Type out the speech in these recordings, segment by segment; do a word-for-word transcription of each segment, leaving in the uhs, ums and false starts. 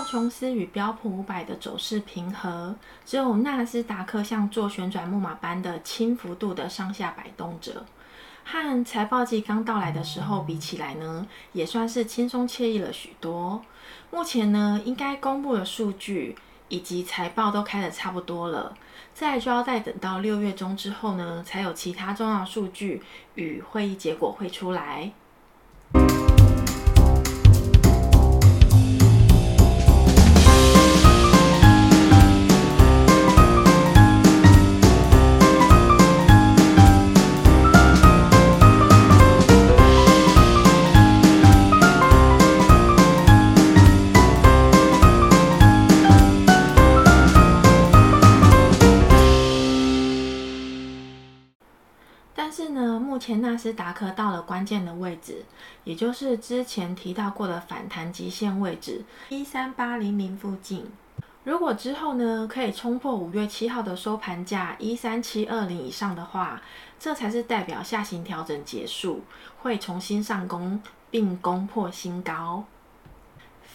道琼斯与标普五百的走势平和，只有纳斯达克像做旋转木马般的轻幅度的上下摆动着，和财报季刚到来的时候比起来呢，也算是轻松惬意了许多。目前呢，应该公布的数据以及财报都开得差不多了，再来就要再等到六月中之后呢，才有其他重要数据与会议结果会出来。但是呢，目前纳斯达克到了关键的位置，也就是之前提到过的反弹极限位置一三八零零附近。如果之后呢，可以冲破五月七号的收盘价一三七二零以上的话，这才是代表下行调整结束，会重新上攻并攻破新高。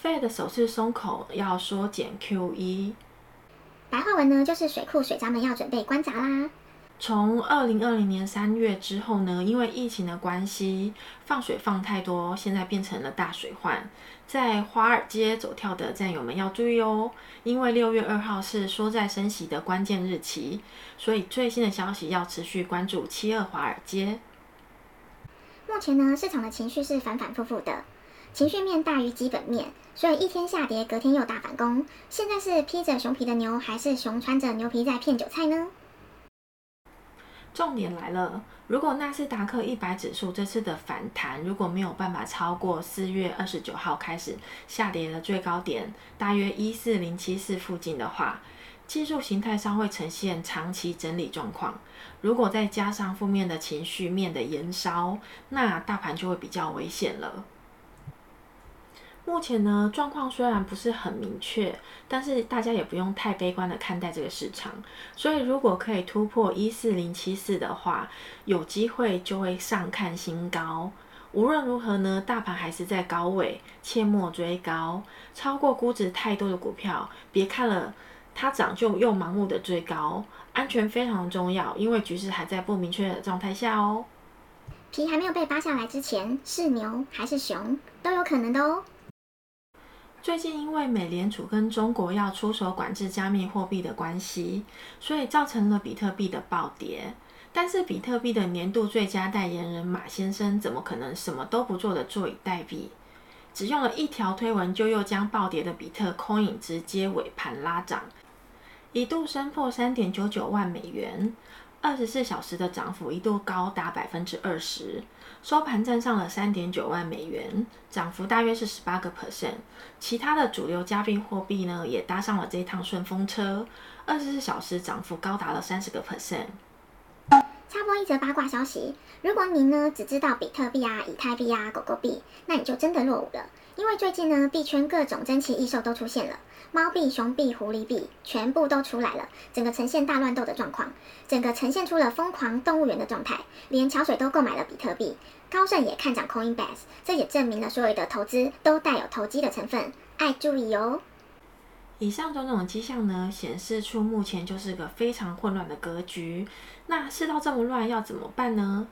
Fed 的首次松口要缩减 Q E， 白话文呢就是水库水闸门要准备关闸啦。从二零二零年三月之后呢，因为疫情的关系，放水放太多，现在变成了大水患，在华尔街走跳的战友们要注意哦，因为六月二号是缩债升息的关键日期，所以最新的消息要持续关注七二华尔街。目前呢，市场的情绪是反反复复的，情绪面大于基本面，所以一天下跌，隔天又大反攻。现在是披着熊皮的牛，还是熊穿着牛皮在骗韭菜呢？重点来了，如果纳斯达克一百指数这次的反弹如果没有办法超过四月二十九号开始下跌的最高点，大约一四零七四附近的话，技术形态上会呈现长期整理状况。如果再加上负面的情绪面的延烧，那大盘就会比较危险了。目前呢，状况虽然不是很明确，但是大家也不用太悲观的看待这个市场，所以如果可以突破一四零七四的话，有机会就会上看新高。无论如何呢，大盘还是在高位，切莫追高，超过估值太多的股票别看了，它涨就又盲目的追高，安全非常重要，因为局势还在不明确的状态下哦。皮还没有被扒下来之前，是牛还是熊都有可能的哦。最近因为美联储跟中国要出手管制加密货币的关系，所以造成了比特币的暴跌。但是比特币的年度最佳代言人马先生怎么可能什么都不做的坐以待毙？只用了一条推文就又将暴跌的比特 coin 直接尾盘拉涨，一度升破 三点九九万美元，二十四小时的涨幅一度高达 百分之二十， 收盘站上了 三点九万美元，涨幅大约是 百分之十八。 其他的主流加密货币呢也搭上了这趟顺风车，二十四小时涨幅高达了 百分之三十。 插播一则八卦消息，如果您呢只知道比特币啊、以太币啊、狗狗币，那你就真的落伍了，因为最近呢币圈各种珍奇异兽都出现了，猫币、熊币、狐狸币全部都出来了，整个呈现大乱斗的状况，整个呈现出了疯狂动物园的状态，连桥水都购买了比特币，高盛也看涨 Coinbase， 这也证明了所有的投资都带有投机的成分，爱注意哦。以上种种迹象呢，显示出目前就是个非常混乱的格局。那世道这么乱，要怎么办呢？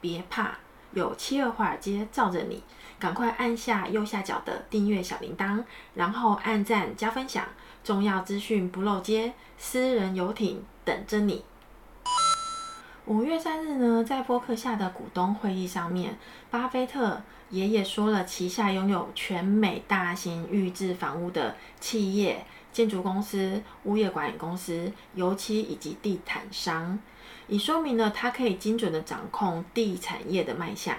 别怕，有七二华尔街罩着你，赶快按下右下角的订阅小铃铛，然后按赞加分享，重要资讯不漏接，私人游艇等着你。五月三日呢，在波克夏的股东会议上面，巴菲特爷爷说了旗下拥有全美大型预制房屋的企业、建筑公司、物业管理公司、油漆以及地毯商，以说明了他可以精准的掌控地产业的卖向。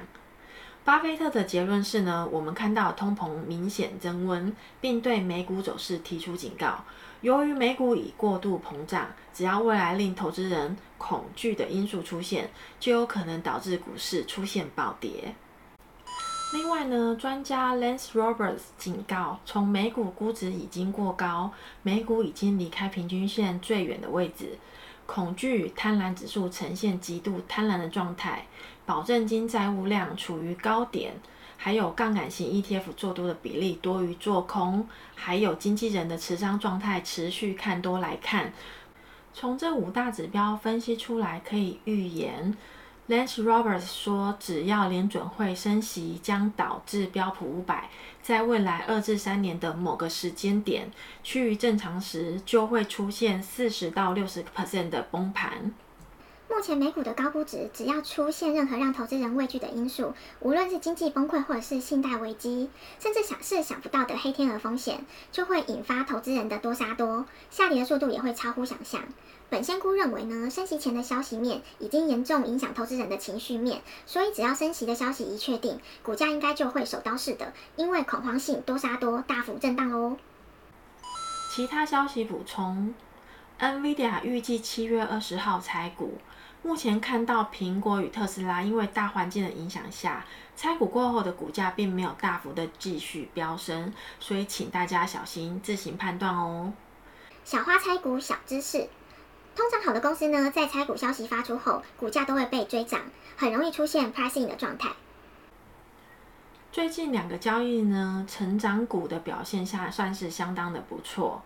巴菲特的结论是呢，我们看到通膨明显增温，并对美股走势提出警告。由于美股已过度膨胀，只要未来令投资人恐惧的因素出现，就有可能导致股市出现暴跌。另外呢，专家 Lance Roberts 警告，从美股估值已经过高，美股已经离开平均线最远的位置，恐惧贪婪指数呈现极度贪婪的状态，保证金债务量处于高点，还有杠杆型 E T F 做多的比例多于做空，还有经纪人的持仓状态持续看多来看。从这五大指标分析出来，可以预言 Lance Roberts 说，只要联准会升息，将导致标普五百在未来二至三年的某个时间点趋于正常时，就会出现四十到百分之六十 的崩盘。目前美股的高估值，只要出现任何让投资人畏惧的因素，无论是经济崩溃或者是信贷危机，甚至想是想不到的黑天鹅风险，就会引发投资人的多杀多，下跌的速度也会超乎想象。本仙姑认为呢，升息前的消息面已经严重影响投资人的情绪面，所以只要升息的消息一确定，股价应该就会手刀式的，因为恐慌性多杀多大幅震荡哦。其他消息补充。NVIDIA 预计七月二十号拆股，目前看到苹果与特斯拉因为大环境的影响下，拆股过后的股价并没有大幅的继续飙升，所以请大家小心自行判断哦。小花拆股小知识，通常好的公司呢，在拆股消息发出后，股价都会被追涨，很容易出现 pricing 的状态。最近两个交易呢，成长股的表现下算是相当的不错。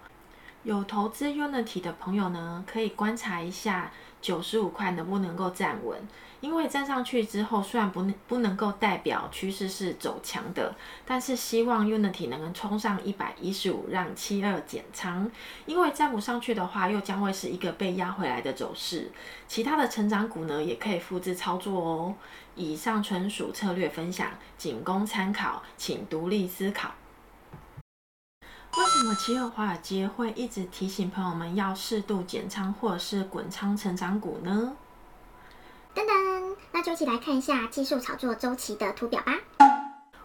有投资 Unity 的朋友呢，可以观察一下九十五块能不能够站稳，因为站上去之后，虽然 不, 不能够代表趋势是走强的，但是希望 Unity 能冲上一百一十五，让七二减仓，因为站不上去的话，又将会是一个被压回来的走势。其他的成长股呢，也可以复制操作哦。以上纯属策略分享，仅供参考，请独立思考。为什么七二华尔街会一直提醒朋友们要适度减仓或者是滚仓成长股呢？噔噔，那就一起来看一下技术炒作周期的图表吧。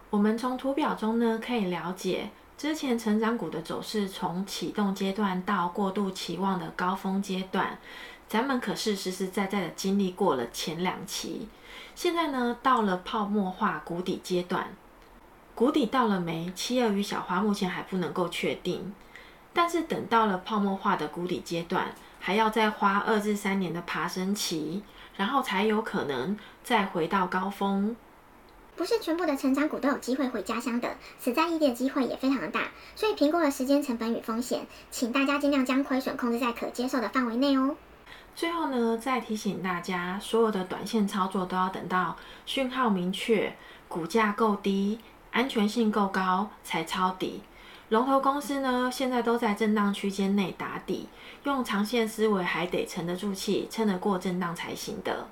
我们从图表中呢，可以了解之前成长股的走势从启动阶段到过度期望的高峰阶段，咱们可是实实在在的经历过了前两期，现在呢到了泡沫化谷底阶段。谷底到了没？七二与小花目前还不能够确定，但是等到了泡沫化的谷底阶段，还要再花二至三年的爬升期，然后才有可能再回到高峰。不是全部的成长股都有机会回家乡的，死在一地的机会也非常的大，所以评估了时间成本与风险，请大家尽量将亏损控制在可接受的范围内哦。最后呢，再提醒大家，所有的短线操作都要等到讯号明确、股价够低、安全性够高才抄底。龙头公司呢，现在都在震荡区间内打底，用长线思维还得沉得住气，撑得过震荡才行的。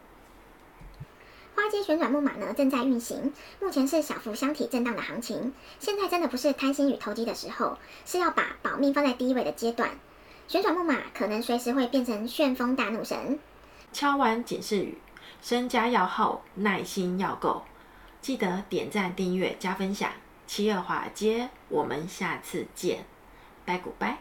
花街旋转木马呢，正在运行，目前是小幅箱体震荡的行情，现在真的不是贪心与投机的时候，是要把保命放在第一位的阶段。旋转木马可能随时会变成旋风大怒神。敲完警示语，身家要厚，耐心要够，记得点赞、订阅、加分享。七二华尔街，我们下次见，拜拜。